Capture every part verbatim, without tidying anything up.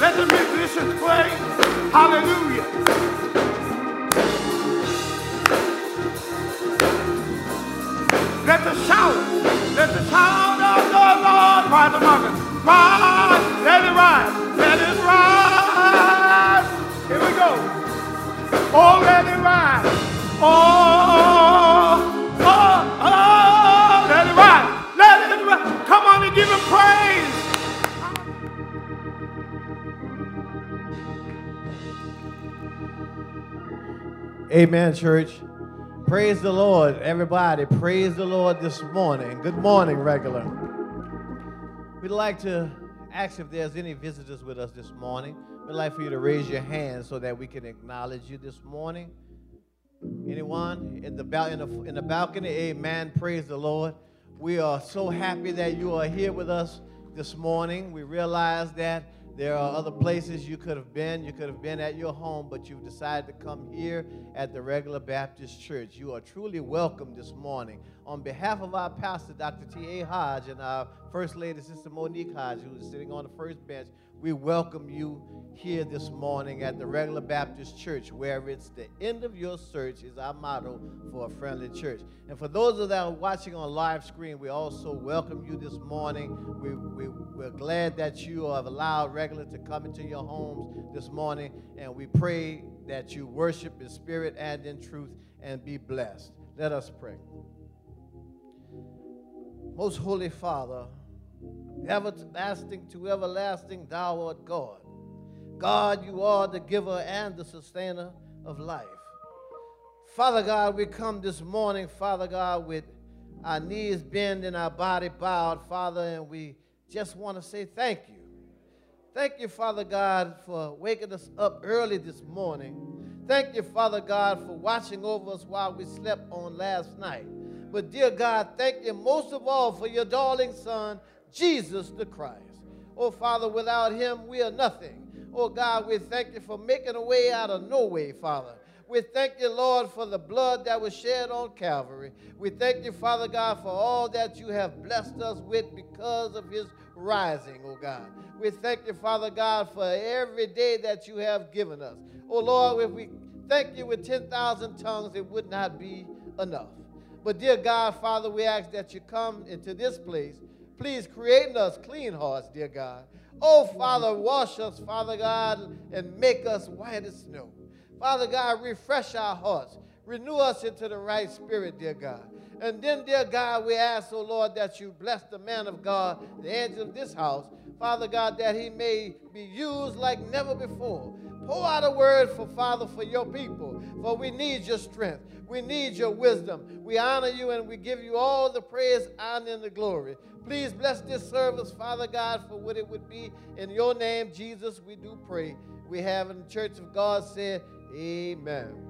Let the musicians play. Hallelujah. Let the shout, let the sound of the Lord rise among us. Rise, let it rise, let it rise. Here we go. Oh, let it rise. Oh, oh, oh, let it rise, let it rise. Come on and give Him praise. Amen, church. Praise the Lord, everybody. Praise the Lord this morning. Good morning, Regular. We'd like to ask if there's any visitors with us this morning. We'd like for you to raise your hand so that we can acknowledge you this morning. Anyone in the, in the, in the balcony? Amen. Praise the Lord. We are so happy that you are here with us this morning. We realize that there are other places you could have been. You could have been at your home, but you've decided to come here at the Regular Baptist Church. You are truly welcome this morning. On behalf of our pastor, Doctor T A Hodge, and our First Lady, Sister Monique Hodge, who is sitting on the first bench, we welcome you here this morning at the Regular Baptist Church, where it's the end of your search is our motto for a friendly church. And for those of that are watching on live screen, we also welcome you this morning. We, we, we're glad that you have allowed Regular to come into your homes this morning, and we pray that you worship in spirit and in truth and be blessed. Let us pray. Most Holy Father, everlasting to everlasting, thou art God. God, you are the giver and the sustainer of life. Father God, we come this morning, Father God, with our knees bent and our body bowed, Father, and we just want to say thank you. Thank you, Father God, for waking us up early this morning. Thank you, Father God, for watching over us while we slept on last night. But, dear God, thank you most of all for your darling Son, Jesus the Christ. Oh, Father, without Him, we are nothing. Oh, God, we thank you for making a way out of no way, Father. We thank you, Lord, for the blood that was shed on Calvary. We thank you, Father God, for all that you have blessed us with because of His rising, oh God. We thank you, Father God, for every day that you have given us. Oh Lord, if we thank you with ten thousand tongues, it would not be enough. But dear God, Father, we ask that you come into this place. Please create in us clean hearts, dear God. Oh, Father, wash us, Father God, and make us white as snow. Father God, refresh our hearts. Renew us into the right spirit, dear God. And then, dear God, we ask, oh Lord, that you bless the man of God, the angel of this house, Father God, that he may be used like never before. Pour out a word for, Father, for your people, for we need your strength. We need your wisdom. We honor you and we give you all the praise, honor, and the glory. Please bless this service, Father God, for what it would be. In your name, Jesus, we do pray. We have in the Church of God said, amen.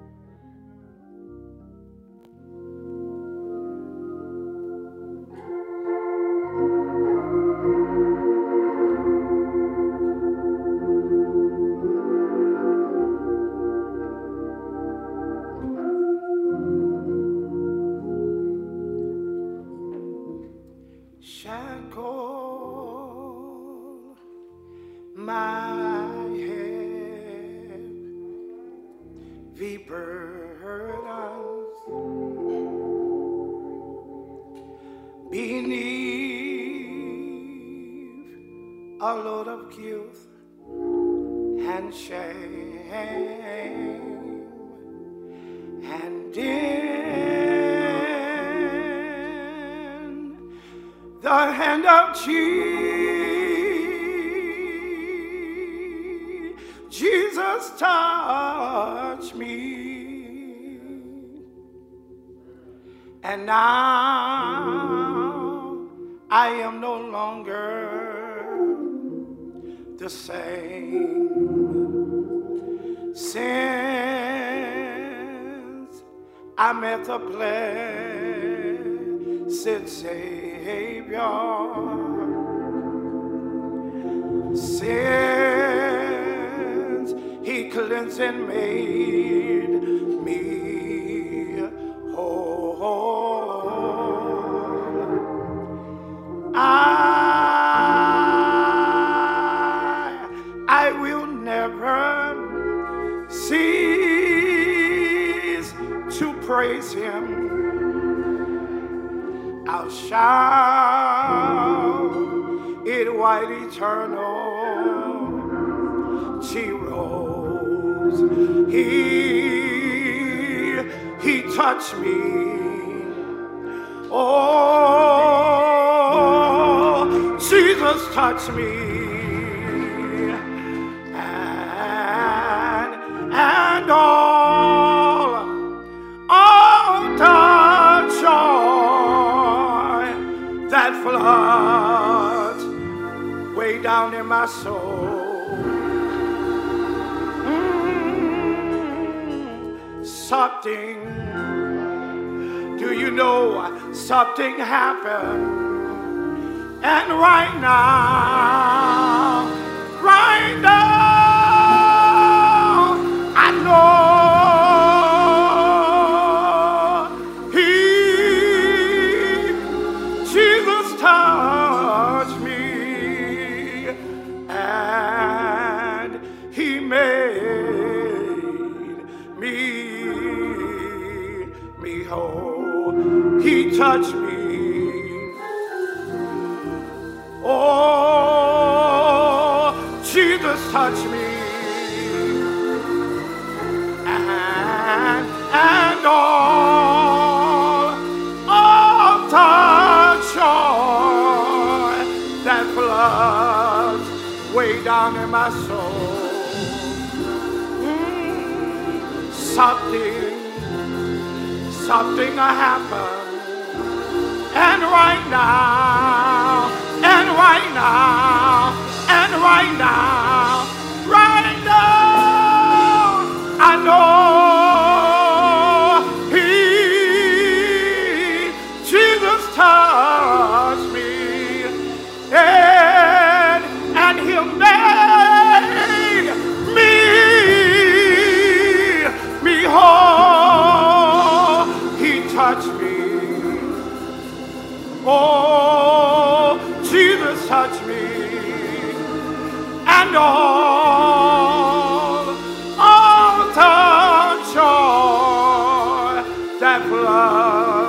That blood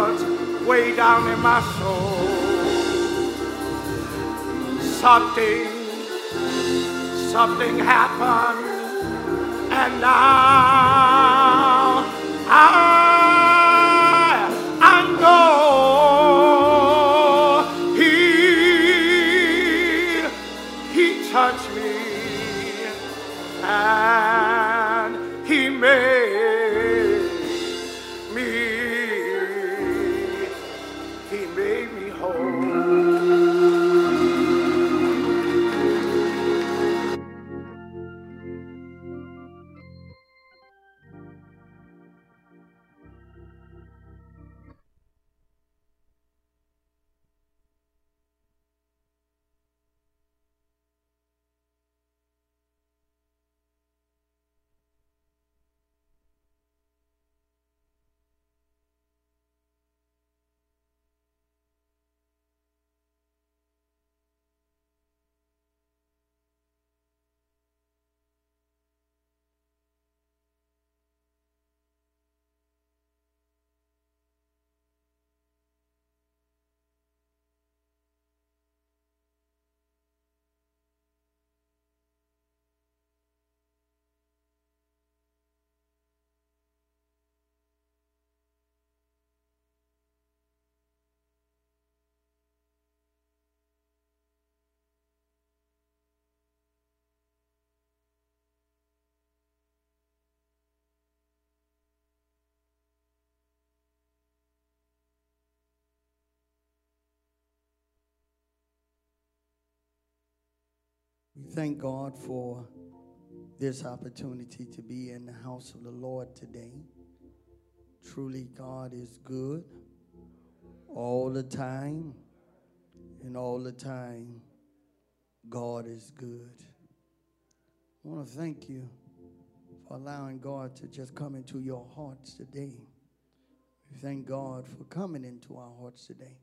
my soul. Something, something happened, and now I, I know he, he touched me and he made me, he made me whole. Thank God for this opportunity to be in the house of the Lord today. Truly, God is good all the time, and all the time, God is good. I want to thank you for allowing God to just come into your hearts today. We thank God for coming into our hearts today.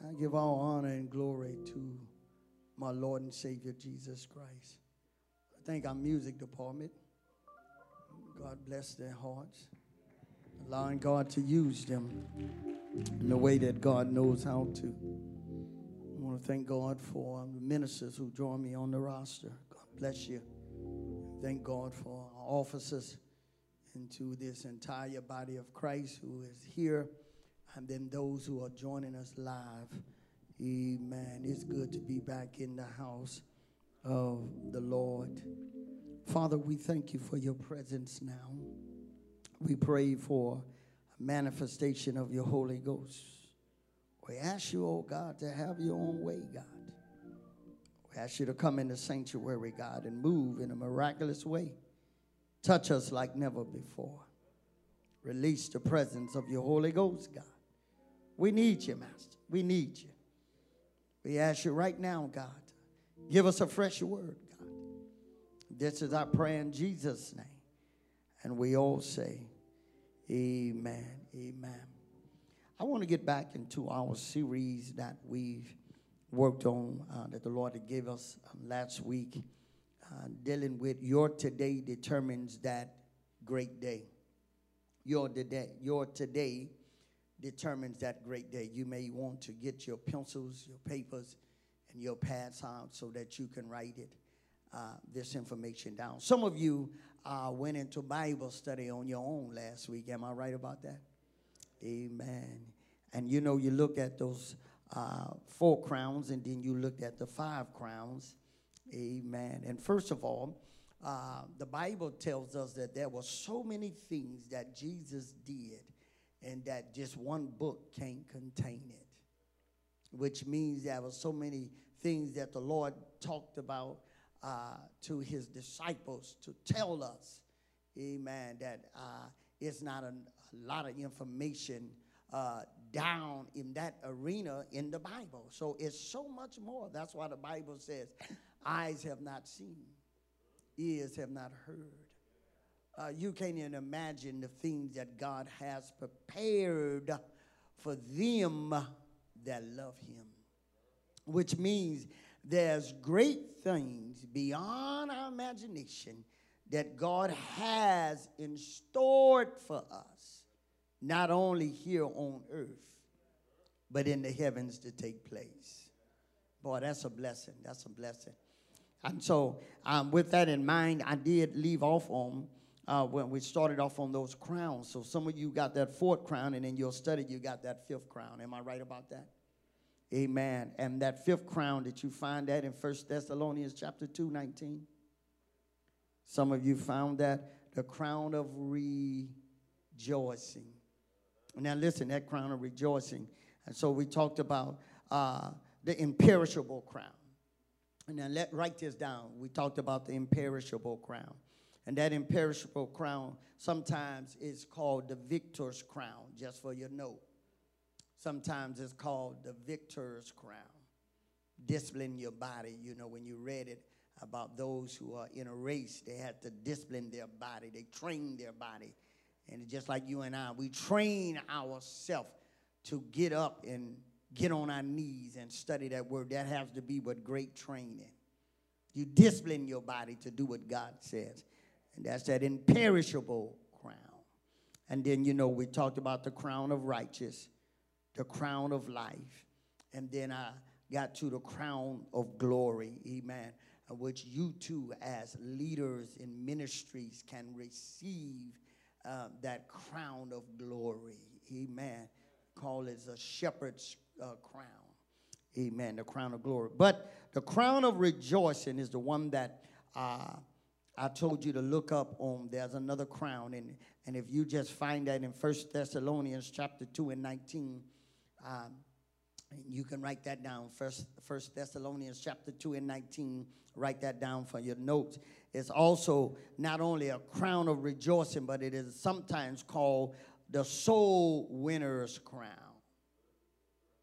And I give all honor and glory to my Lord and Savior, Jesus Christ. I thank our music department. God bless their hearts, allowing God to use them in the way that God knows how to. I want to thank God for the ministers who join me on the roster. God bless you. Thank God for our officers and to this entire body of Christ who is here, and then those who are joining us live. Amen. It's good to be back in the house of the Lord. Father, we thank you for your presence now. We pray for a manifestation of your Holy Ghost. We ask you, oh God, to have your own way, God. We ask you to come in the sanctuary, God, and move in a miraculous way. Touch us like never before. Release the presence of your Holy Ghost, God. We need you, Master. We need you. We ask you right now, God, give us a fresh word, God. This is our prayer in Jesus' name. And we all say, amen, amen. I want to get back into our series that we've worked on, uh, that the Lord gave us um, last week, uh, dealing with your today determines that great day. Your today, your today determines that great day. You may want to get your pencils, your papers, and your pads out so that you can write it, uh, this information down. Some of you uh, went into Bible study on your own last week. Am I right about that? Amen. And you know, you looked at those uh, four crowns, and then you looked at the five crowns. Amen. And first of all, uh, the Bible tells us that there were so many things that Jesus did, and that just one book can't contain it, which means there were so many things that the Lord talked about uh, to his disciples to tell us, amen, that uh, it's not a, a lot of information uh, down in that arena in the Bible. So it's so much more. That's why the Bible says, eyes have not seen, ears have not heard. Uh, you can't even imagine the things that God has prepared for them that love him, which means there's great things beyond our imagination that God has in store for us, not only here on earth, but in the heavens to take place. Boy, that's a blessing. That's a blessing. And so um, with that in mind, I did leave off on, uh, when we started off on those crowns. So some of you got that fourth crown, and in your study you got that fifth crown. Am I right about that? Amen. And that fifth crown, did you find that in First Thessalonians chapter two, nineteen? Some of you found that, the crown of rejoicing. Now listen, that crown of rejoicing. And so we talked about uh, the imperishable crown. And now let write this down. We talked about the imperishable crown. And that imperishable crown sometimes is called the victor's crown, just for your note. Sometimes it's called the victor's crown. Discipline your body. You know, when you read it about those who are in a race, they had to discipline their body. They train their body. And it's just like you and I, we train ourselves to get up and get on our knees and study that word. That has to be with great training. You discipline your body to do what God says. And that's that imperishable crown. And then, you know, we talked about the crown of righteousness, the crown of life. And then I got to the crown of glory, amen, which you two as leaders in ministries can receive uh, that crown of glory, amen. Call it a shepherd's uh, crown, amen, the crown of glory. But the crown of rejoicing is the one that uh, I told you to look up on. There's another crown, and, and if you just find that in First Thessalonians chapter two and nineteen, Um, you can write that down. First, First Thessalonians chapter two and nineteen. Write that down for your notes. It's also not only a crown of rejoicing, but it is sometimes called the soul winner's crown.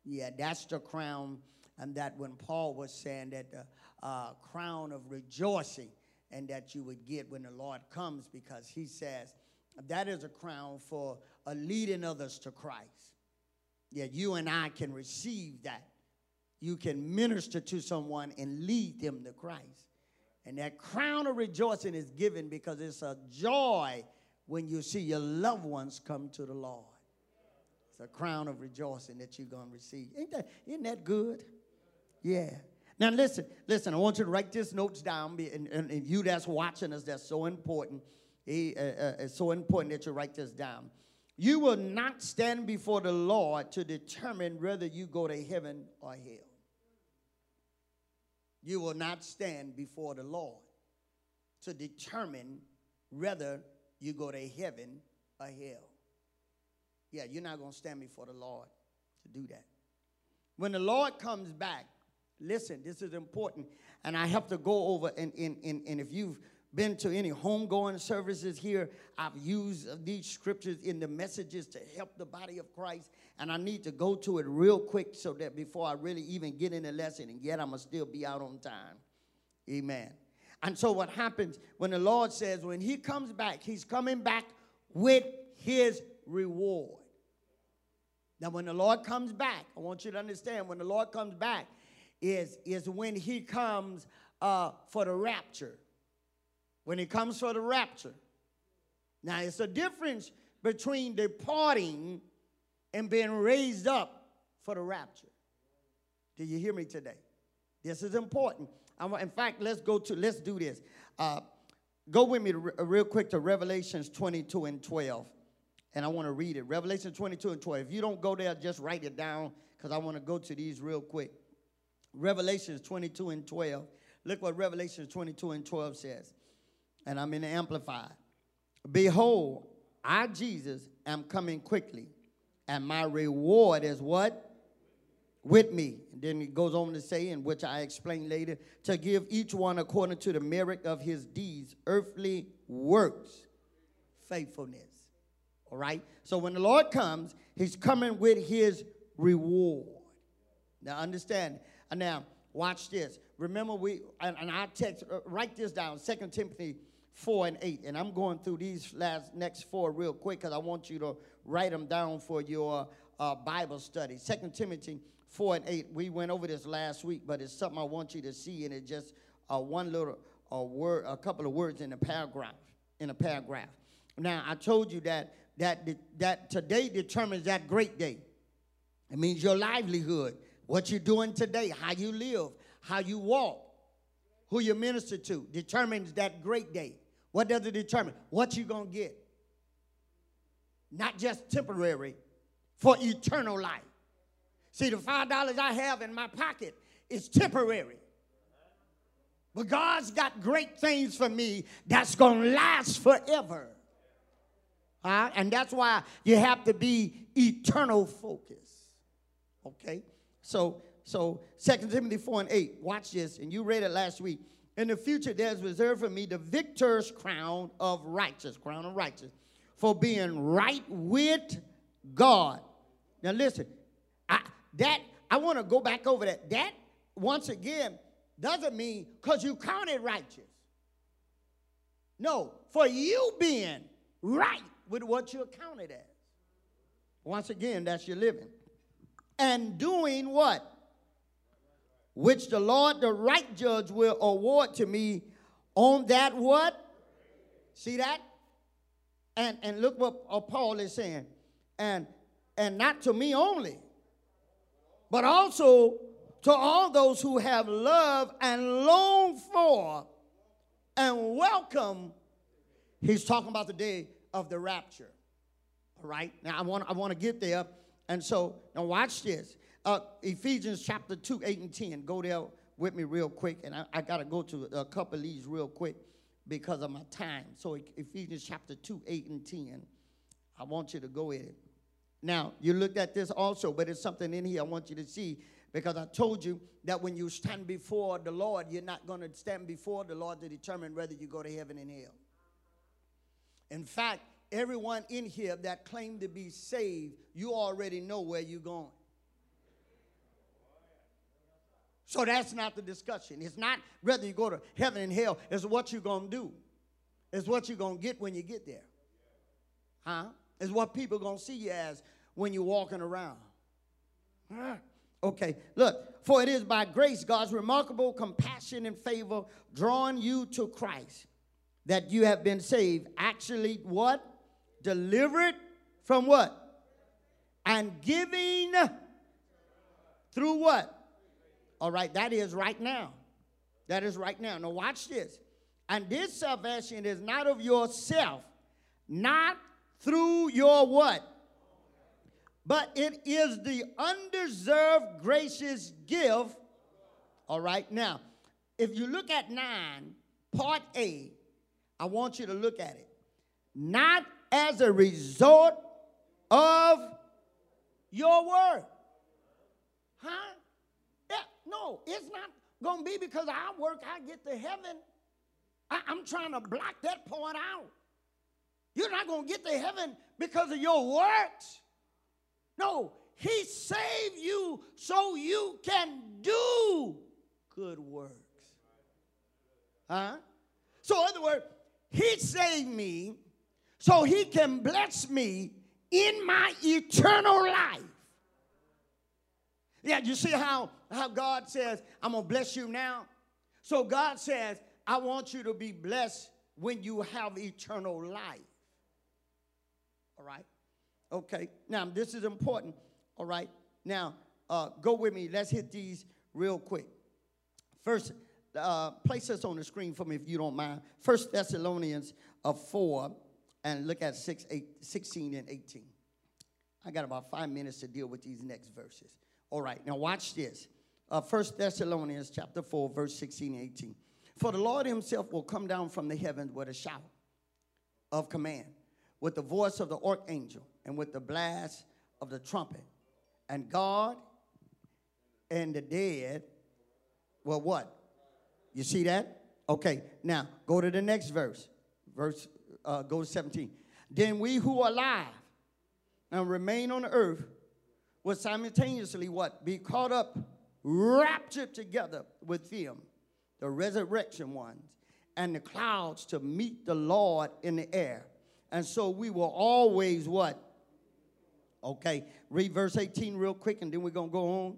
Yeah, that's the crown, and that when Paul was saying that the uh, crown of rejoicing, and that you would get when the Lord comes, because he says that is a crown for uh, leading others to Christ. Yeah, you and I can receive that. You can minister to someone and lead them to Christ. And that crown of rejoicing is given because it's a joy when you see your loved ones come to the Lord. It's a crown of rejoicing that you're going to receive. Ain't that, isn't that good? Yeah. Now listen, listen, I want you to write these notes down. And, and, and you that's watching us, that's so important. It's so important that you write this down. You will not stand before the Lord to determine whether you go to heaven or hell. You will not stand before the Lord to determine whether you go to heaven or hell. Yeah, you're not going to stand before the Lord to do that. When the Lord comes back, listen, this is important, and I have to go over, and, and, and, and if you've been to any homegoing services here, I've used these scriptures in the messages to help the body of Christ, and I need to go to it real quick so that before I really even get in the lesson, and yet I must still be out on time. Amen. And so what happens when the Lord says, when he comes back, he's coming back with his reward. Now when the Lord comes back, I want you to understand, when the Lord comes back is, is when he comes uh, for the rapture. When it comes for the rapture. Now, it's a difference between departing and being raised up for the rapture. Do you hear me today? This is important. I'm, in fact, let's go to, let's do this. Uh, go with me to, real quick to Revelations twenty-two and twelve. And I want to read it. Revelation twenty-two and twelve. If you don't go there, just write it down, because I want to go to these real quick. Revelations twenty-two and twelve. Look what Revelation twenty-two and twelve says. And I'm in the Amplified. Behold, I, Jesus, am coming quickly, and my reward is what? With me. And then it goes on to say, in which I explain later, to give each one according to the merit of his deeds, earthly works, faithfulness. All right? So when the Lord comes, he's coming with his reward. Now understand. Now watch this. Remember, we, and, and I text, uh, write this down, Second Timothy four and eight. And I'm going through these last next four real quick, because I want you to write them down for your uh, Bible study. Second Timothy four and eight. We went over this last week, but it's something I want you to see. And it's just uh, one little uh, word, a couple of words in a paragraph. In a paragraph. Now I told you that that that today determines that great day. It means your livelihood, what you're doing today, how you live, how you walk, who you minister to determines that great day. What does it determine? What you're going to get. Not just temporary, for eternal life. See, the five dollars I have in my pocket is temporary. But God's got great things for me that's going to last forever. Uh, and that's why you have to be eternal focused. Okay? So, so Second Timothy four and eight, watch this, and you read it last week. In the future, there's reserved for me the victor's crown of righteousness, crown of righteousness, for being right with God. Now, listen, I, that, I want to go back over that. That, once again, doesn't mean because you counted righteous. No, for you being right with what you're counted as. Once again, that's your living. And doing what? Which the Lord, the right judge, will award to me on that what? See that? And, and look what Paul is saying. And, and not to me only, but also to all those who have loved and longed for and welcomed. He's talking about the day of the rapture. All right? Now, I want I want to get there. And so, now watch this. Uh, Ephesians chapter two, eight and ten. Go there with me real quick. And I, I got to go to a couple of these real quick because of my time. So, Ephesians chapter two, eight and ten. I want you to go in. Now, you looked at this also, but there's something in here I want you to see. Because I told you that when you stand before the Lord, you're not going to stand before the Lord to determine whether you go to heaven and hell. In fact, everyone in here that claimed to be saved, you already know where you're going. So that's not the discussion. It's not whether you go to heaven and hell. It's what you're going to do. It's what you're going to get when you get there. Huh? It's what people are going to see you as when you're walking around. Huh? Okay, look, for it is by grace, God's remarkable compassion and favor drawing you to Christ, that you have been saved. Actually, what? Delivered from what? And giving through what? All right, that is right now. That is right now. Now watch this. And this salvation is not of yourself, not through your what? But it is the undeserved gracious gift. All right. Now, if you look at nine, part A, I want you to look at it. Not as a result of your work. Huh? Yeah, no, it's not going to be because I work, I get to heaven. I, I'm trying to block that point out. You're not going to get to heaven because of your works. No, he saved you so you can do good works. Huh? So in other words, he saved me so he can bless me in my eternal life. Yeah, you see how, how God says, I'm going to bless you now? So God says, I want you to be blessed when you have eternal life. All right? Okay, now this is important, all right? Now, uh, go with me. Let's hit these real quick. First, uh, place this on the screen for me if you don't mind. First Thessalonians four, and look at six, eight, sixteen and eighteen. I got about five minutes to deal with these next verses. All right, now watch this. Uh, First Thessalonians chapter four, verse sixteen and eighteen. For the Lord himself will come down from the heavens with a shout of command, with the voice of the archangel, and with the blast of the trumpet. And God and the dead, well, what? You see that? Okay, now go to the next verse. Verse, uh, go to seventeen. Then we who are alive and remain on the earth will simultaneously what? Be caught up, raptured together with them, the resurrection ones, and the clouds to meet the Lord in the air. And so we will always what? Okay, read verse eighteen real quick, and then we're going to go on.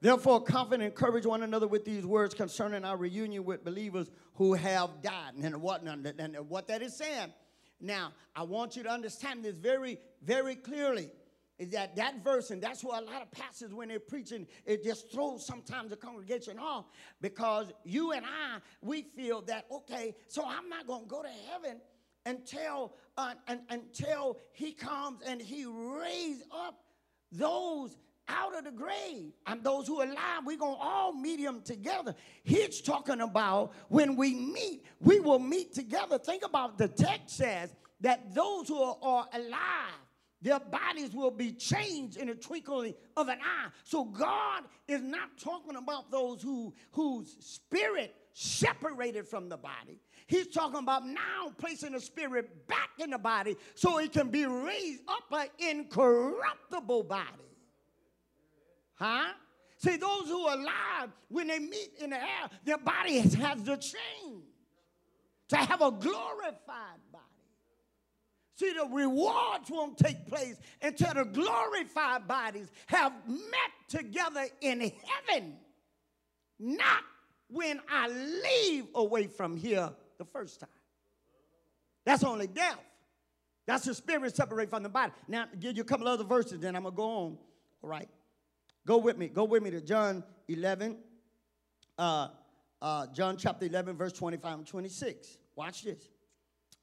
Therefore, comfort and encourage one another with these words concerning our reunion with believers who have died. And what, and what that is saying. Now, I want you to understand this very, very clearly. Is that that verse, and that's where a lot of pastors, when they're preaching, it just throws sometimes the congregation off, because you and I, we feel that, okay, so I'm not going to go to heaven until uh, and, until he comes and he raises up those out of the grave and those who are alive. We're going to all meet him together. He's talking about when we meet, we will meet together. Think about, the text says that those who are, are alive, their bodies will be changed in a twinkling of an eye. So God is not talking about those who, whose spirit separated from the body. He's talking about now placing the spirit back in the body so it can be raised up an incorruptible body. Huh? See, those who are alive, when they meet in the air, their body has to change to have a glorified body. See, the rewards won't take place until the glorified bodies have met together in heaven, not when I leave away from here the first time. That's only death. That's the spirit separated from the body. Now, I'll give you a couple other verses, then I'm going to go on. All right. Go with me. Go with me to John eleven, uh, uh, John chapter eleven, verse twenty-five and twenty-six. Watch this.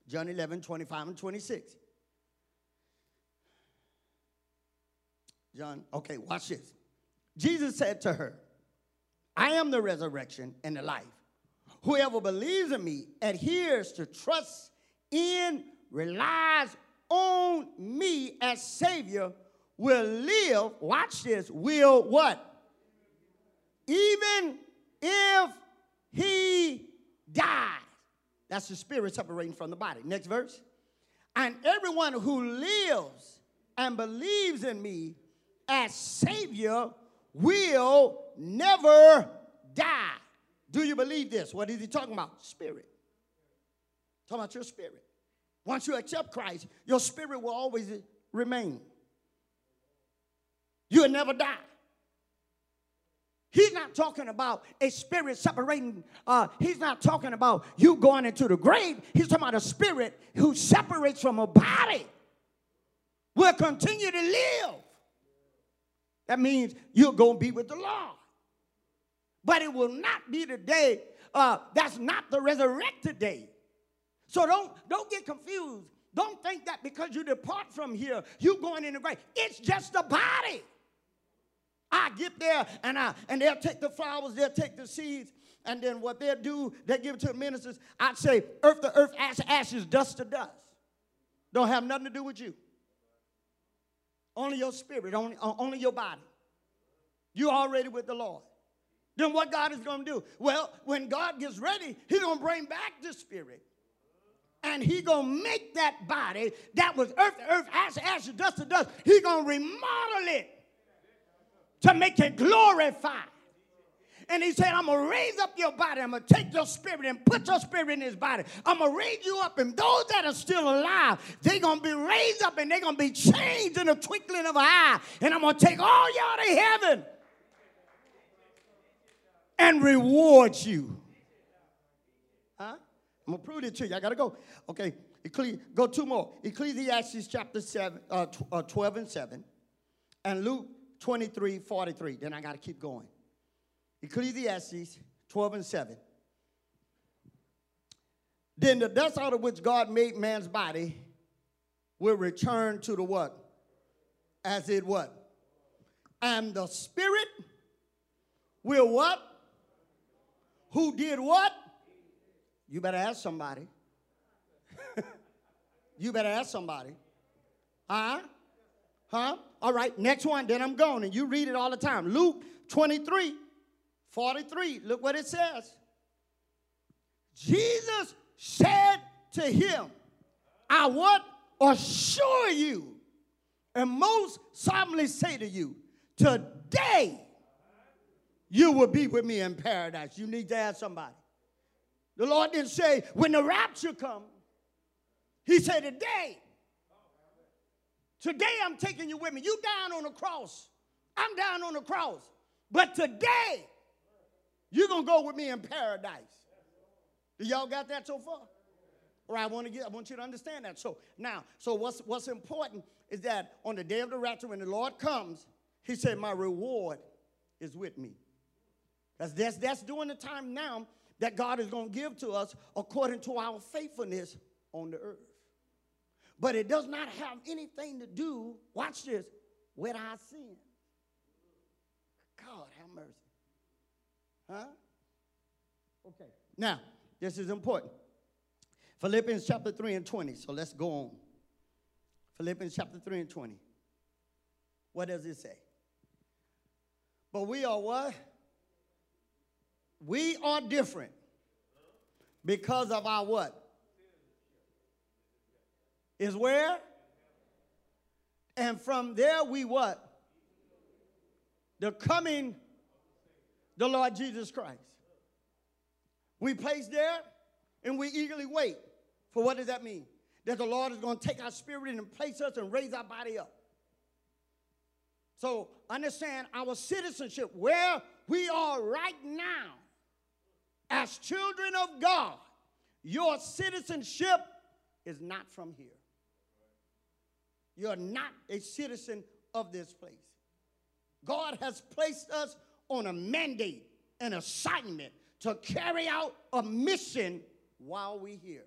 John eleven, twenty-five and twenty-six. John, okay, watch this. Jesus said to her, I am the resurrection and the life. Whoever believes in me, adheres to, trust in, relies on me as Savior, will live, watch this, will what? Even if he dies. That's the spirit separating from the body. Next verse. And everyone who lives and believes in me as Savior will never die. Do you believe this? What is he talking about? Spirit. Talking about your spirit. Once you accept Christ, your spirit will always remain. You'll never die. He's not talking about a spirit separating. Uh, he's not talking about you going into the grave. He's talking about a spirit who separates from a body will continue to live. That means you're going to be with the Lord. But it will not be the day. Uh, that's not the resurrected day. So don't, don't get confused. Don't think that because you depart from here, you're going in the grave. It's just the body. I get there, and I and they'll take the flowers, they'll take the seeds, and then what they'll do, they'll give it to the ministers. I'd say, earth to earth, ash to ashes, dust to dust. Don't have nothing to do with you. Only your spirit, only, only your body. You're already with the Lord. Then what God is going to do? Well, when God gets ready, he's going to bring back the spirit. And he's going to make that body that was earth to earth, ash to ashes, dust to dust, he's going to remodel it to make it glorified. And he said, I'm going to raise up your body. I'm going to take your spirit and put your spirit in his body. I'm going to raise you up. And those that are still alive, they're going to be raised up and they're going to be changed in the twinkling of an eye. And I'm going to take all y'all to heaven and reward you. Huh? I'm going to prove it to you. I got to go. Okay, go two more. Ecclesiastes chapter seven, uh, twelve and seven. And Luke twenty-three, forty-three. Then I got to keep going. Ecclesiastes twelve and seven. Then the dust out of which God made man's body will return to the what? As it what? And the spirit will what? Who did what? You better ask somebody. You better ask somebody. Huh? Huh? All right, next one, then I'm gone, and you read it all the time. Luke twenty-three, forty-three, look what it says. Jesus said to him, I what? Assure you, and most solemnly say to you, today you will be with me in paradise. You need to ask somebody. The Lord didn't say, when the rapture comes, he said today. Today I'm taking you with me. You down on the cross. I'm down on the cross. But today, you're going to go with me in paradise. Do y'all got that so far? Or I want to get, I want you to understand that. So now, so what's what's important is that on the day of the rapture, when the Lord comes, he said, my reward is with me. That's, that's, that's during the time now that God is going to give to us according to our faithfulness on the earth. But it does not have anything to do, watch this, with our sin. God, have mercy. Huh? Okay. Now, this is important. Philippians chapter three and twenty. So let's go on. Philippians chapter three and twenty. What does it say? But we are what? We are different because of our what? Is where? And from there we what? The coming, the Lord Jesus Christ. We place there and we eagerly wait. For what does that mean? That the Lord is going to take our spirit and place us and raise our body up. So understand our citizenship, where we are right now, as children of God, your citizenship is not from here. You're not a citizen of this place. God has placed us on a mandate, an assignment to carry out a mission while we're here.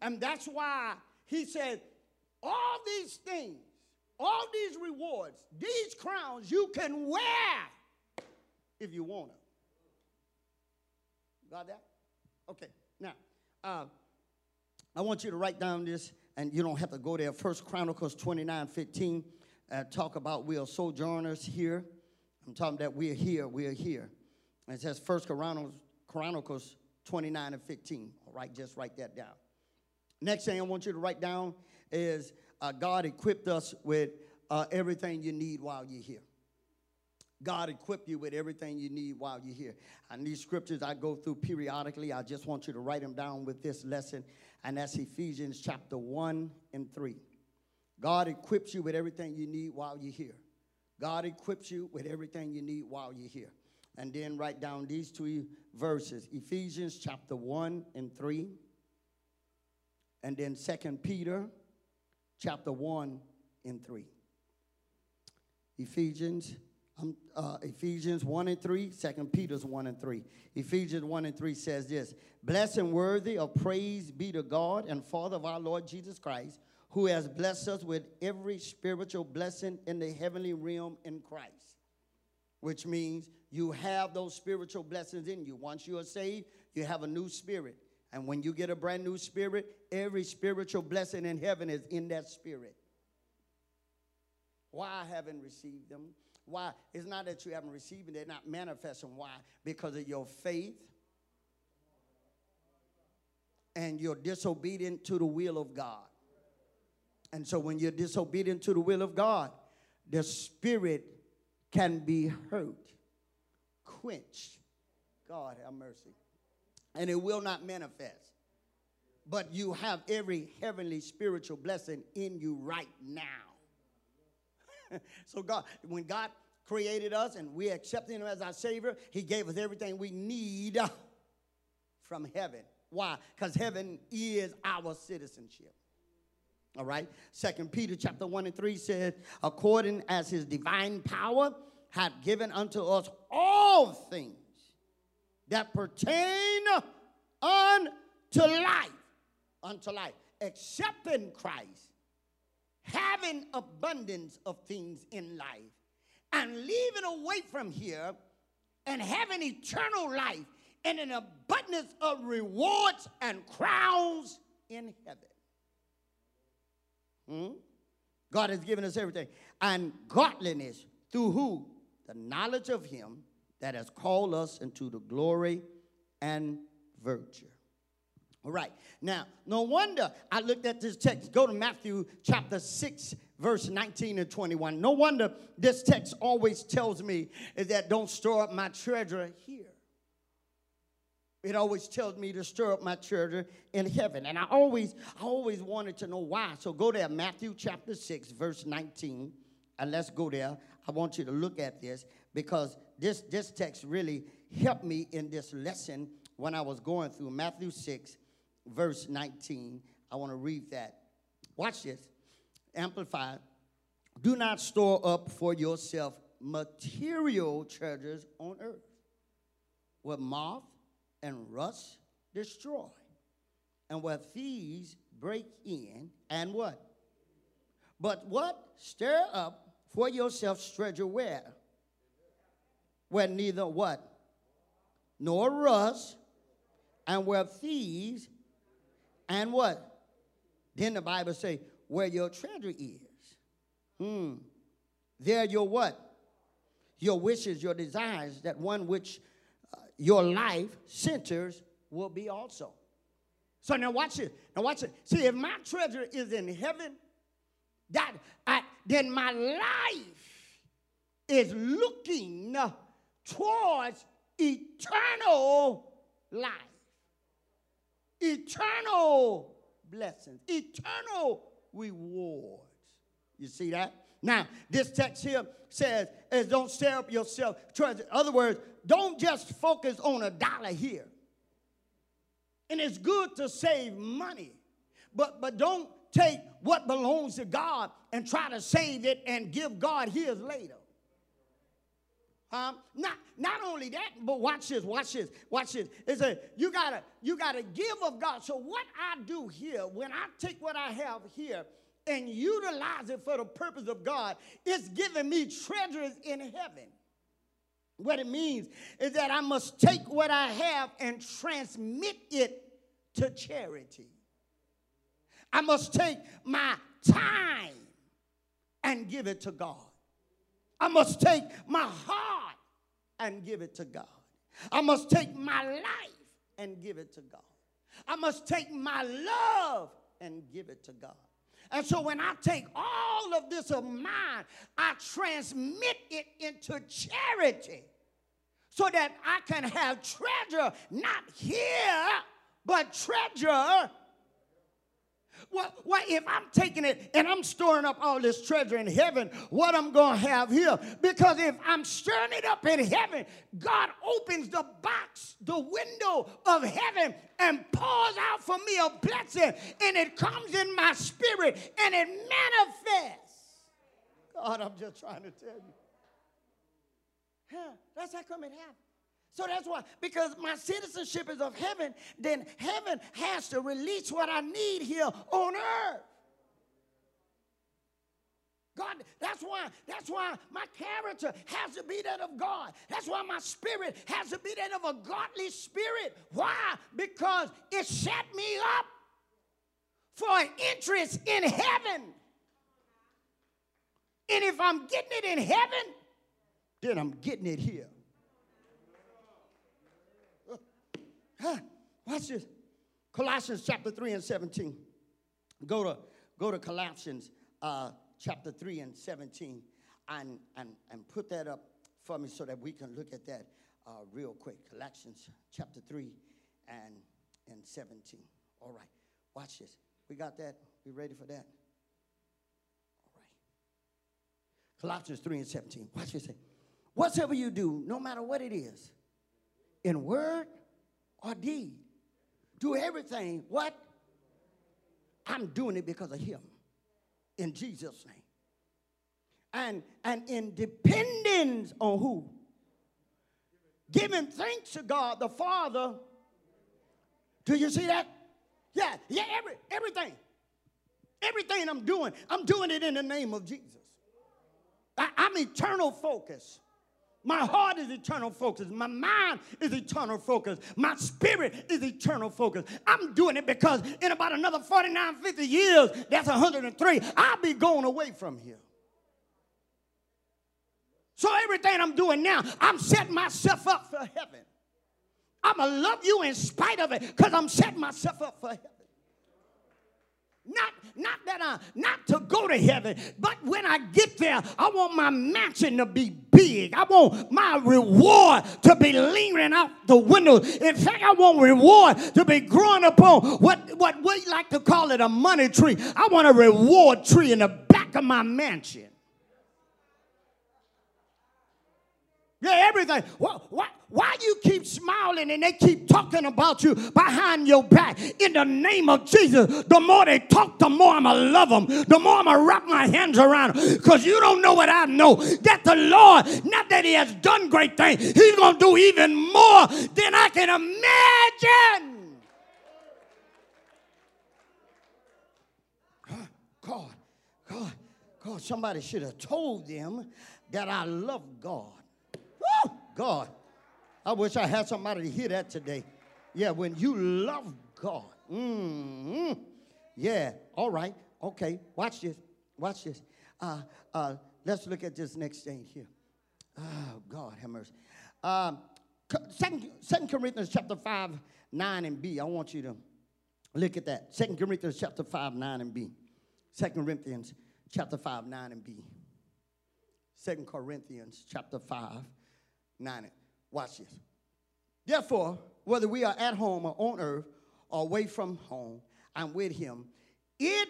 And that's why he said, all these things, all these rewards, these crowns you can wear if you want them. Got that? Okay. Now, uh, I want you to write down this, and you don't have to go there. First Chronicles twenty-nine fifteen, uh, talk about we are sojourners here. I'm talking that we are here, we are here. And it says First Chronicles twenty-nine and fifteen. All right, just write that down. Next thing I want you to write down is, Uh, God equipped us with uh, everything you need while you're here. God equipped you with everything you need while you're here. And these scriptures I go through periodically. I just want you to write them down with this lesson. And that's Ephesians chapter one and three. God equips you with everything you need while you're here. God equips you with everything you need while you're here. And then write down these two verses. Ephesians chapter one and three. And then Second Peter. Chapter one and three. Ephesians, um, uh, Ephesians one and three, Second Peter's one and three. Ephesians one and three says this, blessed and worthy of praise be to God and Father of our Lord Jesus Christ, who has blessed us with every spiritual blessing in the heavenly realm in Christ. Which means you have those spiritual blessings in you. Once you are saved, you have a new spirit. And when you get a brand new spirit, every spiritual blessing in heaven is in that spirit. Why I haven't received them? Why? It's not that you haven't received them. They're not manifesting. Why? Because of your faith and you're disobedient to the will of God. And so when you're disobedient to the will of God, the spirit can be hurt, quenched. God have mercy. And it will not manifest. But you have every heavenly spiritual blessing in you right now. So God, when God created us and we accepted him as our Savior, he gave us everything we need from heaven. Why? Because heaven is our citizenship. All right? Second Peter chapter one and three said, according as his divine power hath given unto us all things that pertain unto life, unto life, accepting Christ, having abundance of things in life, and leaving away from here, and having eternal life, and an abundance of rewards and crowns in heaven. Hmm? God has given us everything. And godliness through who? The knowledge of him that has called us into the glory and virtue. All right. Now, no wonder I looked at this text. Go to Matthew chapter six, verse nineteen and twenty-one. No wonder this text always tells me is that don't store up my treasure here. It always tells me to stir up my treasure in heaven. And I always, I always wanted to know why. So go there, Matthew chapter six, verse nineteen. And let's go there. I want you to look at this because This, this text really helped me in this lesson when I was going through Matthew six, verse nineteen. I want to read that. Watch this. Amplified. Do not store up for yourself material treasures on earth, where moth and rust destroy, and where thieves break in, and what? But what? Stir up for yourself treasure where? Where neither what? Nor rust, and where thieves, and what? Then the Bible says, where your treasure is. Hmm. There your what? Your wishes, your desires, that one which uh, your life centers will be also. So now watch it. Now watch it. See, if my treasure is in heaven, that I, then my life is looking towards eternal life, eternal blessings, eternal rewards. You see that? Now, this text here says, is don't stir up yourself treasure. In other words, don't just focus on a dollar here. And it's good to save money, but, but don't take what belongs to God and try to save it and give God his later. Um, not, not only that, but watch this, watch this, watch this. It says you gotta, you gotta give of God. So what I do here, when I take what I have here and utilize it for the purpose of God, it's giving me treasures in heaven. What it means is that I must take what I have and transmit it to charity. I must take my time and give it to God. I must take my heart and give it to God. I must take my life and give it to God. I must take my love and give it to God. And so when I take all of this of mine, I transmit it into charity so that I can have treasure not here, but treasure. Well, well, if I'm taking it and I'm storing up all this treasure in heaven, what I'm going to have here? Because if I'm stirring it up in heaven, God opens the box, the window of heaven, and pours out for me a blessing, and it comes in my spirit, and it manifests. God, I'm just trying to tell you. Huh, that's how come it happens. So that's why, because my citizenship is of heaven, then heaven has to release what I need here on earth. God, that's why, that's why my character has to be that of God. That's why my spirit has to be that of a godly spirit. Why? Because it set me up for an interest in heaven. And if I'm getting it in heaven, then I'm getting it here. Huh, watch this. Colossians chapter three and seventeen. Go to go to Colossians uh, chapter three and seventeen, and, and and put that up for me so that we can look at that uh, real quick. Colossians chapter three and and seventeen. All right, watch this. We got that. We ready for that? All right. Colossians three and seventeen. Watch this. Whatever you do, no matter what it is, in word or deed, do everything. What? I'm doing it because of him, in Jesus' name. And, and in dependence on who? Giving thanks to God the Father. Do you see that? Yeah, yeah, every, everything. Everything I'm doing, I'm doing it in the name of Jesus. I, I'm eternal focused. My heart is eternal focused. My mind is eternal focused. My spirit is eternal focused. I'm doing it because in about another forty-nine, fifty years, that's one hundred and three, I'll be going away from here. So everything I'm doing now, I'm setting myself up for heaven. I'm going to love you in spite of it because I'm setting myself up for heaven. Not, not that I, not to go to heaven, but when I get there, I want my mansion to be big. I want my reward to be lingering out the windows. In fact, I want reward to be growing upon what, what we like to call it a money tree. I want a reward tree in the back of my mansion. Yeah, everything. Why, why, why you keep smiling and they keep talking about you behind your back? In the name of Jesus, the more they talk, the more I'm going to love them. The more I'm going to wrap my hands around them. Because you don't know what I know. That the Lord, not that he has done great things, he's going to do even more than I can imagine. God, God, God, God, somebody should have told them that I love God. God, I wish I had somebody to hear that today. Yeah, when you love God. Mm-hmm. Yeah, all right, okay, watch this, watch this. Uh, uh, let's look at this next thing here. Oh, God, have mercy. Um, Second Corinthians chapter five, nine and B. I want you to look at that. Second Corinthians chapter five, nine and B. Second Corinthians chapter five, nine and B. Second Corinthians chapter five, nine. Watch this. Therefore, whether we are at home or on earth or away from home, I'm with him. It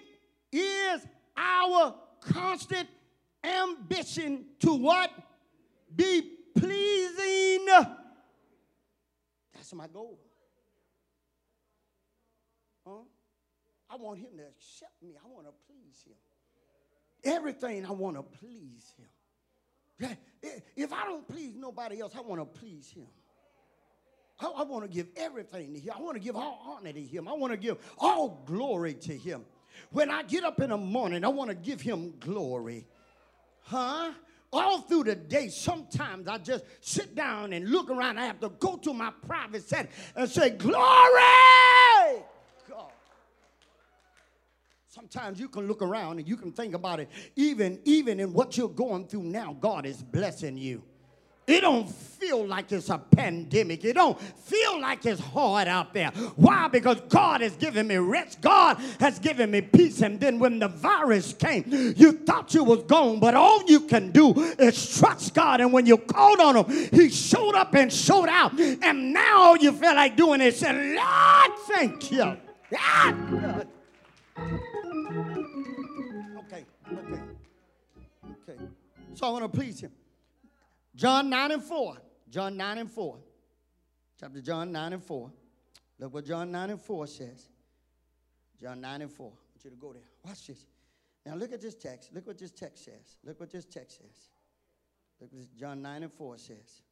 is our constant ambition to what? Be pleasing. That's my goal. Huh? I want him to accept me. I want to please him. Everything I want to please him. If I don't please nobody else, I want to please him. I, I want to give everything to him. I want to give all honor to him. I want to give all glory to him. When I get up in the morning, I want to give him glory. Huh? All through the day, sometimes I just sit down and look around. I have to go to my private setting and say, glory! God. Sometimes you can look around and you can think about it. Even, even in what you're going through now, God is blessing you. It don't feel like it's a pandemic. It don't feel like it's hard out there. Why? Because God has given me rest. God has given me peace. And then when the virus came, you thought you was gone, but all you can do is trust God. And when you called on him, he showed up and showed out. And now all you feel like doing is saying, Lord, thank you. God. Okay, okay, okay. So I want to please him. John nine and four. John nine and four. Chapter John nine and four. Look what John nine and four says. John nine and four. I want you to go there. Watch this. Now look at this text. Look what this text says. Look what this text says. Look what this John nine and four says.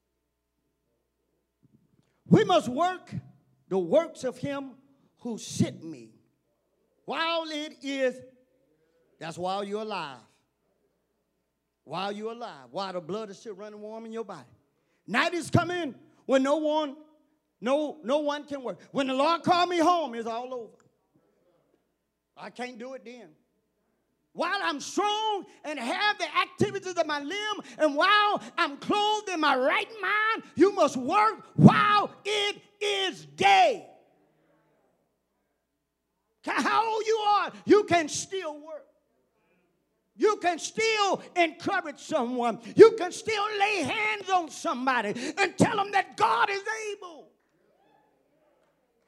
We must work the works of him who sent me while it is. That's while you're alive. While you're alive, while the blood is still running warm in your body. Night is coming when no one, no, no one can work. When the Lord called me home, it's all over. I can't do it then. While I'm strong and have the activities of my limb, and while I'm clothed in my right mind, you must work while it is day. How old you are, you can still work. You can still encourage someone. You can still lay hands on somebody and tell them that God is able.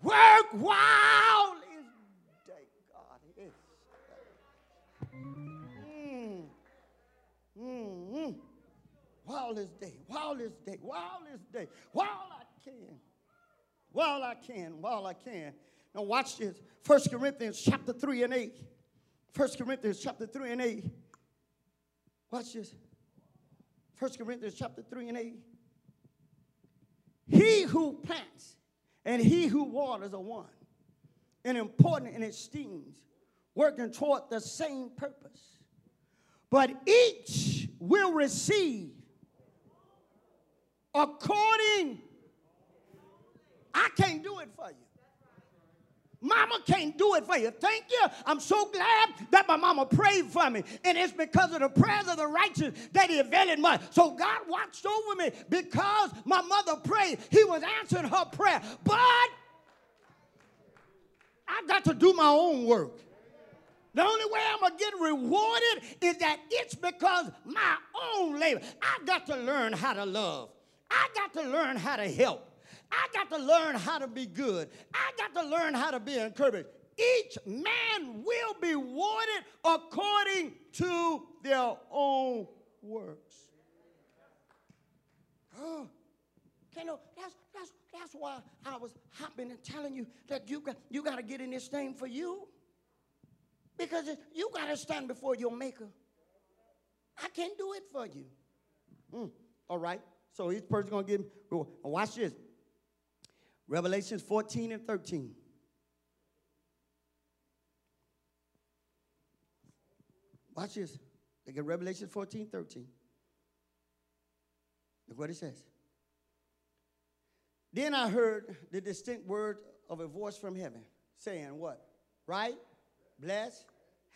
Work while it's day. God is day. Mm. Mm-hmm. While it's day, while it's day, while it's day, while I can, while I can, while I can. Now watch this. First Corinthians chapter three and eight. First Corinthians chapter three and eight. Watch this. First Corinthians chapter three and eight. He who plants and he who waters are one, and important in esteems, working toward the same purpose. But each will receive according. I can't do it for you. Mama can't do it for you. Thank you. I'm so glad that my mama prayed for me. And it's because of the prayers of the righteous that he availed much. So God watched over me because my mother prayed. He was answering her prayer. But I got to do my own work. The only way I'm going to get rewarded is that it's because my own labor. I got to learn how to love. I got to learn how to help. I got to learn how to be good. I got to learn how to be encouraged. Each man will be rewarded according to their own works. You know, that's, that's, that's why I was hopping and telling you that you got, you got to get in this thing for you. Because it, you got to stand before your maker. I can't do it for you. Mm, all right. So each person going to get him. Watch this. Revelations fourteen and thirteen. Watch this. Look at Revelation fourteen, thirteen. Look what it says. Then I heard the distinct word of a voice from heaven saying what? Right, blessed,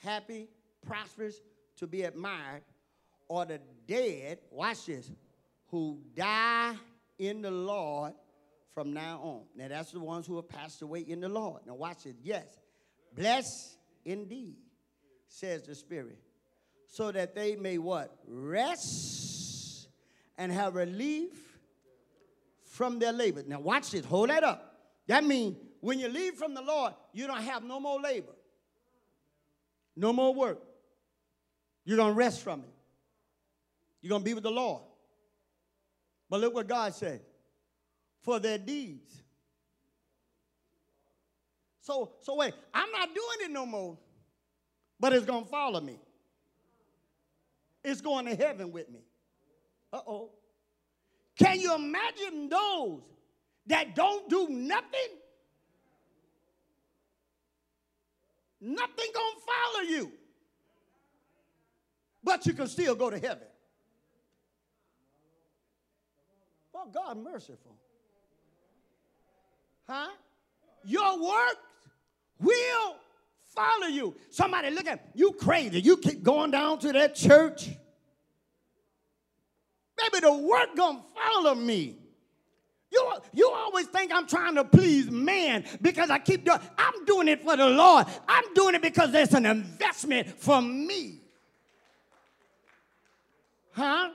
happy, prosperous, to be admired, or the dead, watch this, who die in the Lord from now on. Now that's the ones who have passed away in the Lord. Now watch it. Yes, blessed indeed, says the Spirit, so that they may what? Rest and have relief from their labor. Now watch this. Hold that up. That means when you leave from the Lord, you don't have no more labor, no more work. You're going to rest from it. You're going to be with the Lord. But look what God said. For their deeds. So, so wait, I'm not doing it no more, but it's going to follow me. It's going to heaven with me. Uh-oh. Can you imagine those that don't do nothing? Nothing going to follow you. But you can still go to heaven. Well, God merciful. Huh? Your works will follow you. Somebody look at you crazy. You keep going down to that church. Maybe the work gonna follow me. You, you always think I'm trying to please man because I keep doing, I'm doing it for the Lord. I'm doing it because there's an investment for me. Huh?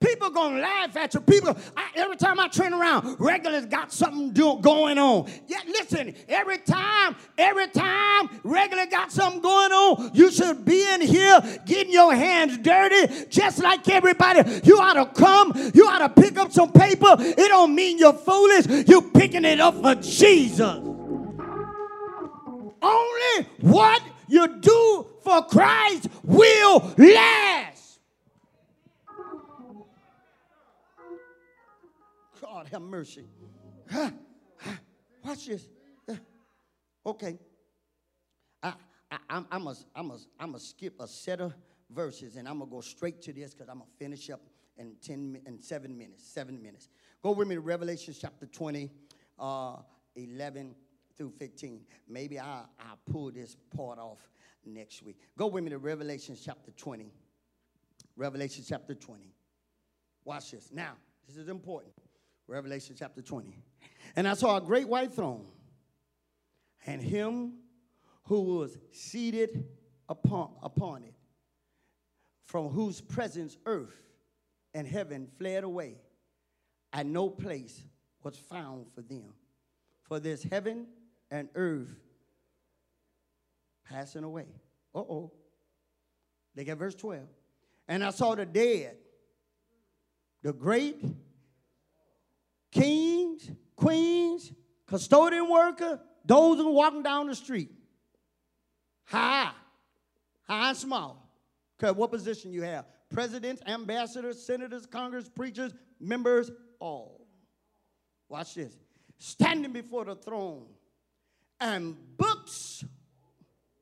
People going to laugh at you. People, I, every time I turn around, Regular's got something do, going on. Yeah, listen, every time, every time Regular got something going on, you should be in here getting your hands dirty just like everybody. You ought to come. You ought to pick up some paper. It don't mean you're foolish. You're picking it up for Jesus. Only what you do for Christ will last. God have mercy. Huh? Huh? Watch this. Yeah. Okay. I, I, I'm, I'm a, I'm a, I'm a skip a set of verses, and I'm going to go straight to this because I'm going to finish up in, ten, in seven minutes. Seven minutes. Go with me to Revelation chapter twenty, uh, eleven through fifteen. Maybe I'll, I'll pull this part off next week. Go with me to Revelation chapter twenty. Revelation chapter twenty. Watch this. Now, this is important. Revelation chapter twenty. And I saw a great white throne and him who was seated upon, upon it, from whose presence earth and heaven fled away, and no place was found for them. For this heaven and earth passing away. Uh-oh. Look at verse twelve. And I saw the dead, the great kings, queens, custodian worker, those who are walking down the street. High, high and small. Because what position you have? Presidents, ambassadors, senators, Congress, preachers, members, all. Watch this. Standing before the throne, and books.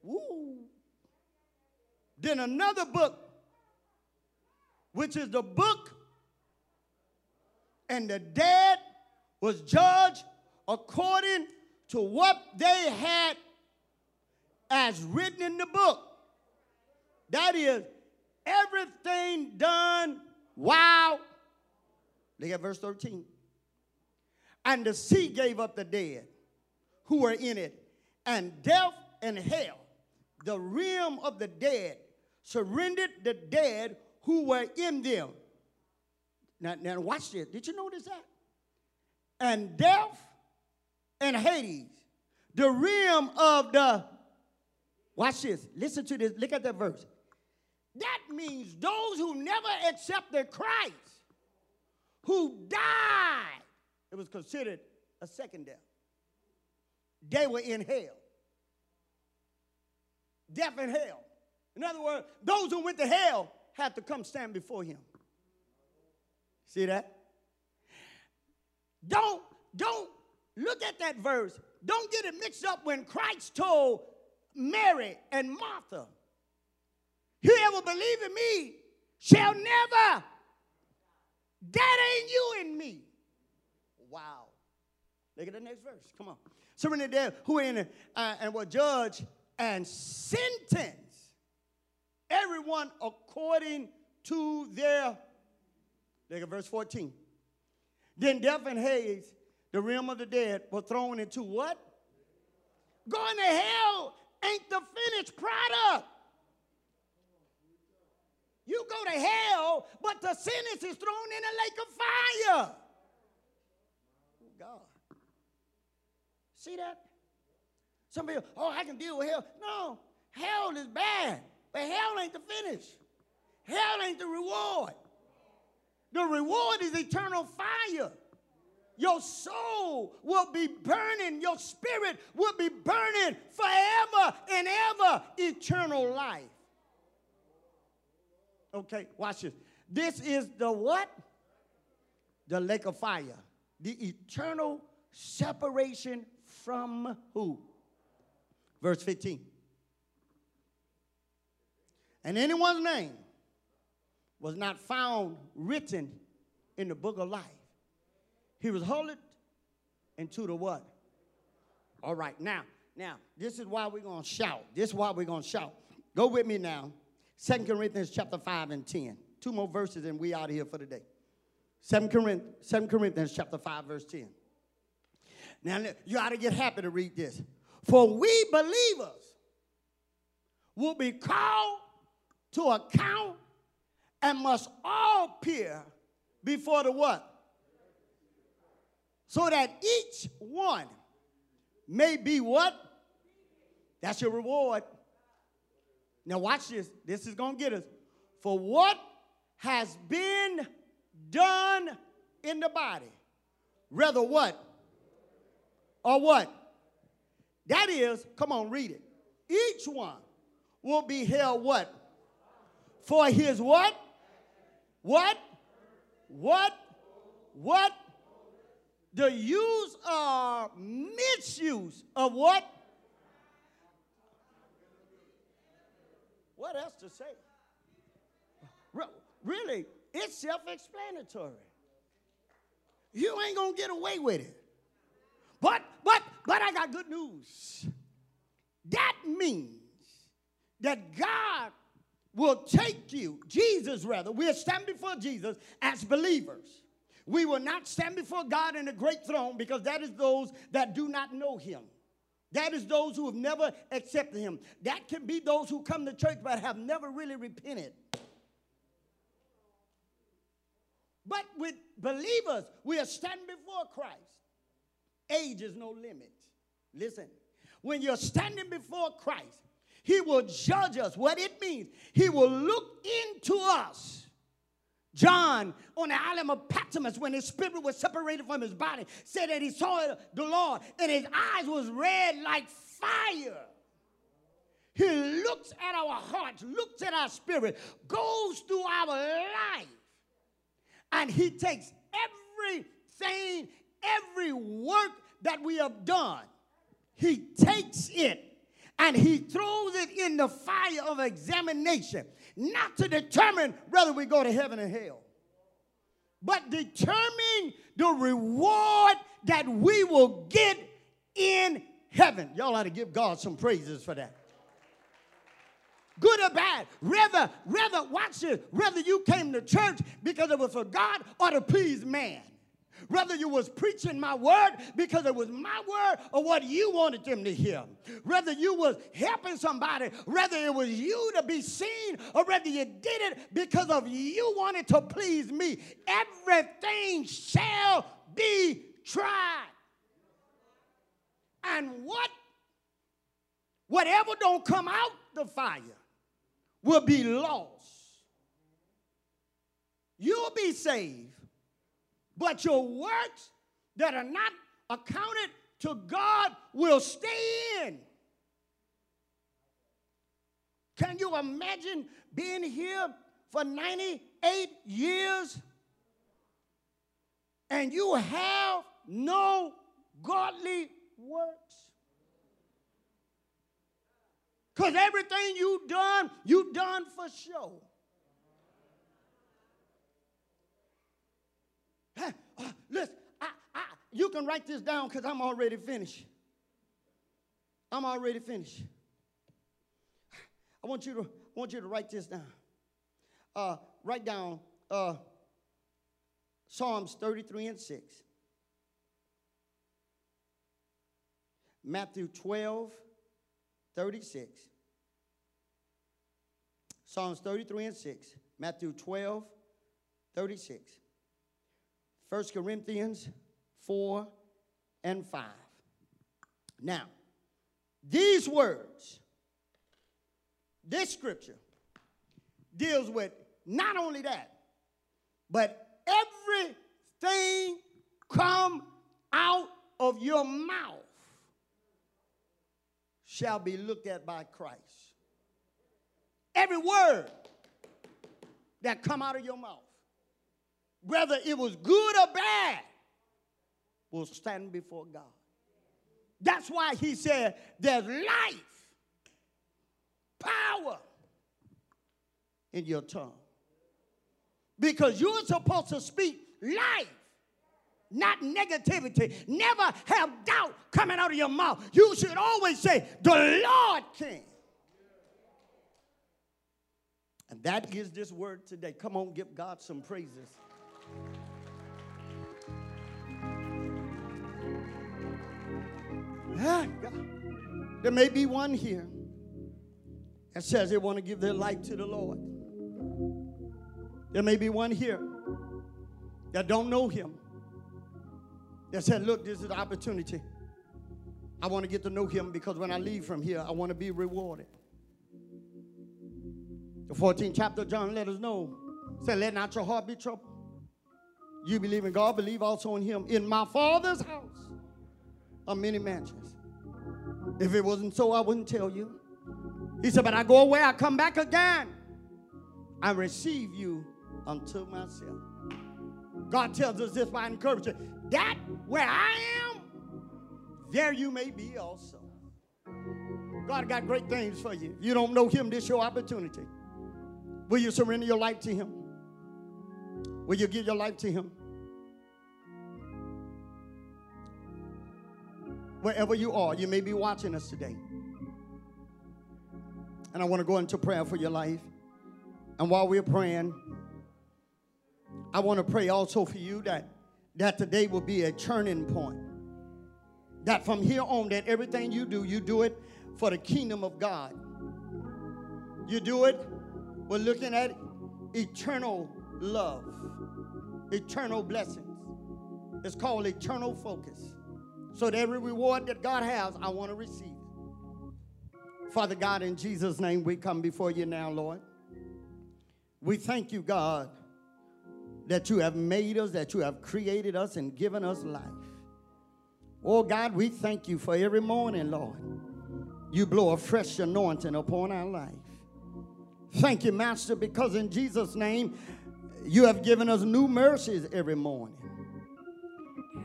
Woo. Then another book, which is the book. And the dead was judged according to what they had as written in the book. That is, everything done while, look at verse thirteen. And the sea gave up the dead who were in it, and death and hell, the realm of the dead, surrendered the dead who were in them. Now, now, watch this. Did you notice that? And death and Hades, the realm of the, watch this. Listen to this. Look at that verse. That means those who never accepted Christ, who died was considered a second death. They were in hell. Death and hell. In other words, those who went to hell had to come stand before him. See that? Don't, don't look at that verse. Don't get it mixed up when Christ told Mary and Martha, whoever believes in me shall never. That ain't you and me. Wow. Look at the next verse. Come on. Surrender them who in it, uh, and will judge and sentence everyone according to their. Look at verse fourteen. Then death and Hades, the realm of the dead, were thrown into what? Going to hell ain't the finished product. You go to hell, but the sentence is thrown in a lake of fire. Oh, God. See that? Some people, oh, I can deal with hell. No, hell is bad, but hell ain't the finish. Hell ain't the reward. The reward is eternal fire. Your soul will be burning. Your spirit will be burning forever and ever. Eternal life. Okay, watch this. This is the what? The lake of fire. The eternal separation from who? Verse fifteen. And anyone's name was not found written in the book of life. He was hauled into the what? All right, now, now, this is why we're going to shout. This is why we're going to shout. Go with me now. Second Corinthians chapter five and ten. Two more verses and we out of here for the day. Second Corinthians chapter five verse ten. Now, you ought to get happy to read this. For we believers will be called to account and must all appear before the what? So that each one may be what? That's your reward. Now watch this. This is going to get us. For what has been done in the body, rather what? Or what? That is, come on, read it. Each one will be held what? For his what? What? What? What? The use or misuse of what? What else to say? Re really, it's self-explanatory. You ain't gonna get away with it. But, but, but I got good news. That means that God will take you, Jesus rather, we'll stand before Jesus as believers. We will not stand before God in the great throne because that is those that do not know him. That is those who have never accepted him. That can be those who come to church but have never really repented. But with believers, we are standing before Christ. Age is no limit. Listen, when you're standing before Christ, he will judge us. What it means, he will look into us. John, on the island of Patmos, when his spirit was separated from his body, said that he saw the Lord, and his eyes was red like fire. He looks at our hearts, looks at our spirit, goes through our life, and he takes everything, every work that we have done, he takes it, and he throws it in the fire of examination. Not to determine whether we go to heaven or hell, but determine the reward that we will get in heaven. Y'all ought to give God some praises for that. Good or bad, rather, rather, watch this, whether you came to church because it was for God or to please man. Whether you was preaching my word because it was my word or what you wanted them to hear. Whether you was helping somebody, whether it was you to be seen or whether you did it because of you wanted to please me. Everything shall be tried. And what, whatever don't come out the fire will be lost. You'll be saved. But your works that are not accounted to God will stay in. Can you imagine being here for ninety-eight years and you have no godly works? Because everything you've done, you've done for show. Hey, uh, listen, I, I, you can write this down because I'm already finished. I'm already finished. I want you to, I want you to write this down. Uh, write down uh, Psalms thirty-three and six. Matthew twelve, thirty-six. Psalms thirty-three and six. Matthew twelve, thirty-six. First Corinthians four and five. Now, these words, this scripture deals with not only that, but everything come out of your mouth shall be looked at by Christ. Every word that come out of your mouth, whether it was good or bad, will stand before God. That's why he said there's life, power in your tongue. Because you're supposed to speak life, not negativity. Never have doubt coming out of your mouth. You should always say, the Lord can. And that is this word today. Come on, give God some praises. There may be one here that says they want to give their life to the Lord. There may be one here that don't know him, that said, look, this is the opportunity. I want to get to know him because when I leave from here, I want to be rewarded. The fourteenth chapter of John let us know. Said, let not your heart be troubled. You believe in God, believe also in him. In my Father's house are many mansions. If it wasn't so, I wouldn't tell you. He said, but I go away, I come back again. I receive you unto myself. God tells us this by encouragement. That where I am, there you may be also. God got great things for you. If you don't know him, this is your opportunity. Will you surrender your life to him? Will you give your life to him? Wherever you are, you may be watching us today. And I want to go into prayer for your life. And while we're praying, I want to pray also for you that that today will be a turning point. That from here on, that everything you do, you do it for the kingdom of God. You do it, we're looking at eternal love, eternal blessings. It's called eternal focus. So that every reward that God has, I want to receive it. Father God, in Jesus' name, we come before you now, Lord. We thank you, God, that you have made us, that you have created us and given us life. Oh, God, we thank you for every morning, Lord. You blow a fresh anointing upon our life. Thank you, Master, because in Jesus' name, you have given us new mercies every morning.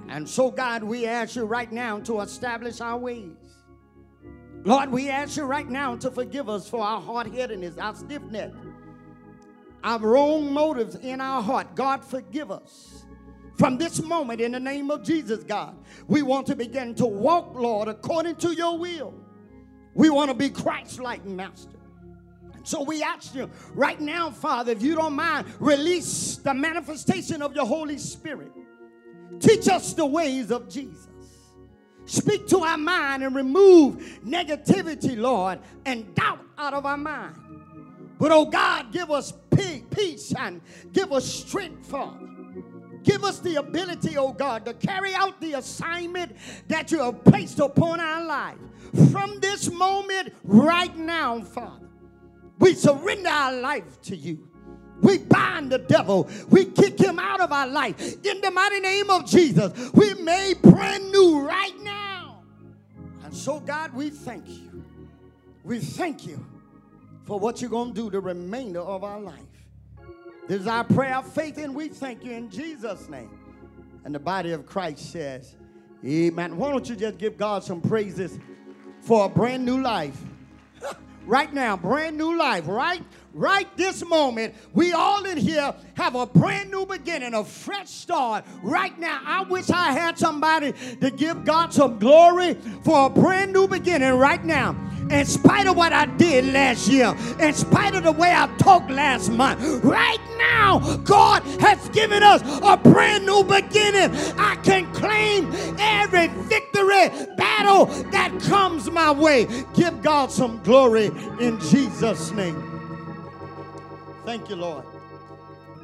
And so, God, we ask you right now to establish our ways. Lord, we ask you right now to forgive us for our hard-headedness, our stiff-neck, our wrong motives in our heart. God, forgive us. From this moment, in the name of Jesus, God, we want to begin to walk, Lord, according to your will. We want to be Christ-like, Master. And so we ask you right now, Father, if you don't mind, release the manifestation of your Holy Spirit. Teach us the ways of Jesus. Speak to our mind and remove negativity, Lord, and doubt out of our mind. But, oh God, give us peace and give us strength, Father. Give us the ability, oh God, to carry out the assignment that you have placed upon our life. From this moment right now, Father, we surrender our life to you. We bind the devil. We kick him out of our life. In the mighty name of Jesus, we made brand new right now. And so, God, we thank you. We thank you for what you're going to do the remainder of our life. This is our prayer of faith, and we thank you in Jesus' name. And the body of Christ says, amen. Why don't you just give God some praises for a brand new life? Right now, brand new life, right? Right this moment, we all in here have a brand new beginning, a fresh start right now. I wish I had somebody to give God some glory for a brand new beginning right now. In spite of what I did last year, in spite of the way I talked last month, right now, God has given us a brand new beginning. I can claim every victory, battle that comes my way. Give God some glory in Jesus' name. Thank you, Lord.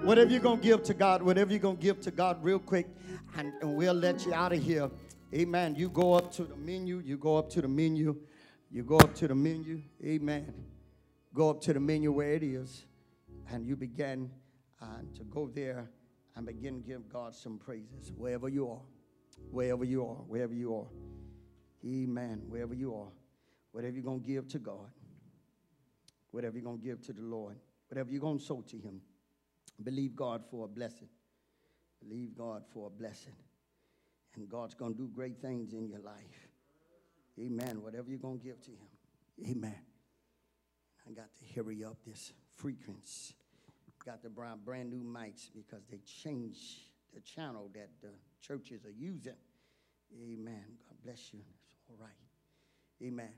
Whatever you're going to give to God, whatever you're going to give to God real quick, and, and we'll let you out of here. Amen. You go up to the menu. You go up to the menu. You go up to the menu, amen. Go up to the menu where it is, and you begin uh, to go there and begin to give God some praises wherever you are, wherever you are, wherever you are. Amen, wherever you are. Whatever you're going to give to God, whatever you're going to give to the Lord, whatever you're going to sow to him, believe God for a blessing. Believe God for a blessing. And God's going to do great things in your life. Amen. Whatever you're going to give to him. Amen. I got to hurry up this frequency. Got the brand, brand new mics because they changed the channel that the churches are using. Amen. God bless you. It's all right. Amen.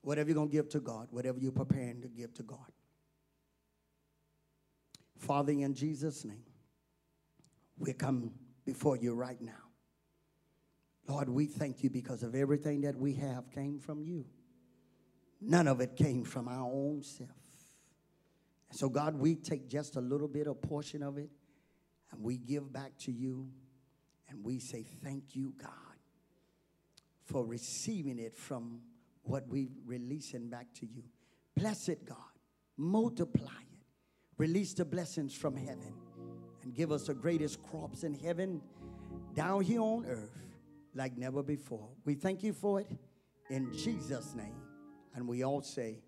Whatever you're going to give to God, whatever you're preparing to give to God. Father, in Jesus' name, we come before you right now. Lord, we thank you because of everything that we have came from you. None of it came from our own self. So, God, we take just a little bit, a portion of it, and we give back to you, and we say thank you, God, for receiving it from what we're releasing back to you. Bless it, God. Multiply it. Release the blessings from heaven and give us the greatest crops in heaven down here on earth. Like never before. We thank you for it in Jesus' name. And we all say,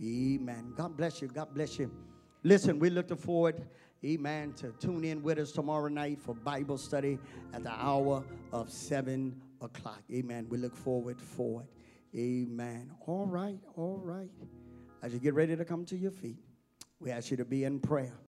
amen. God bless you. God bless you. Listen, we're looking forward, amen, to tune in with us tomorrow night for Bible study at the hour of seven o'clock. Amen. We look forward for it. Amen. All right. All right. As you get ready to come to your feet, we ask you to be in prayer.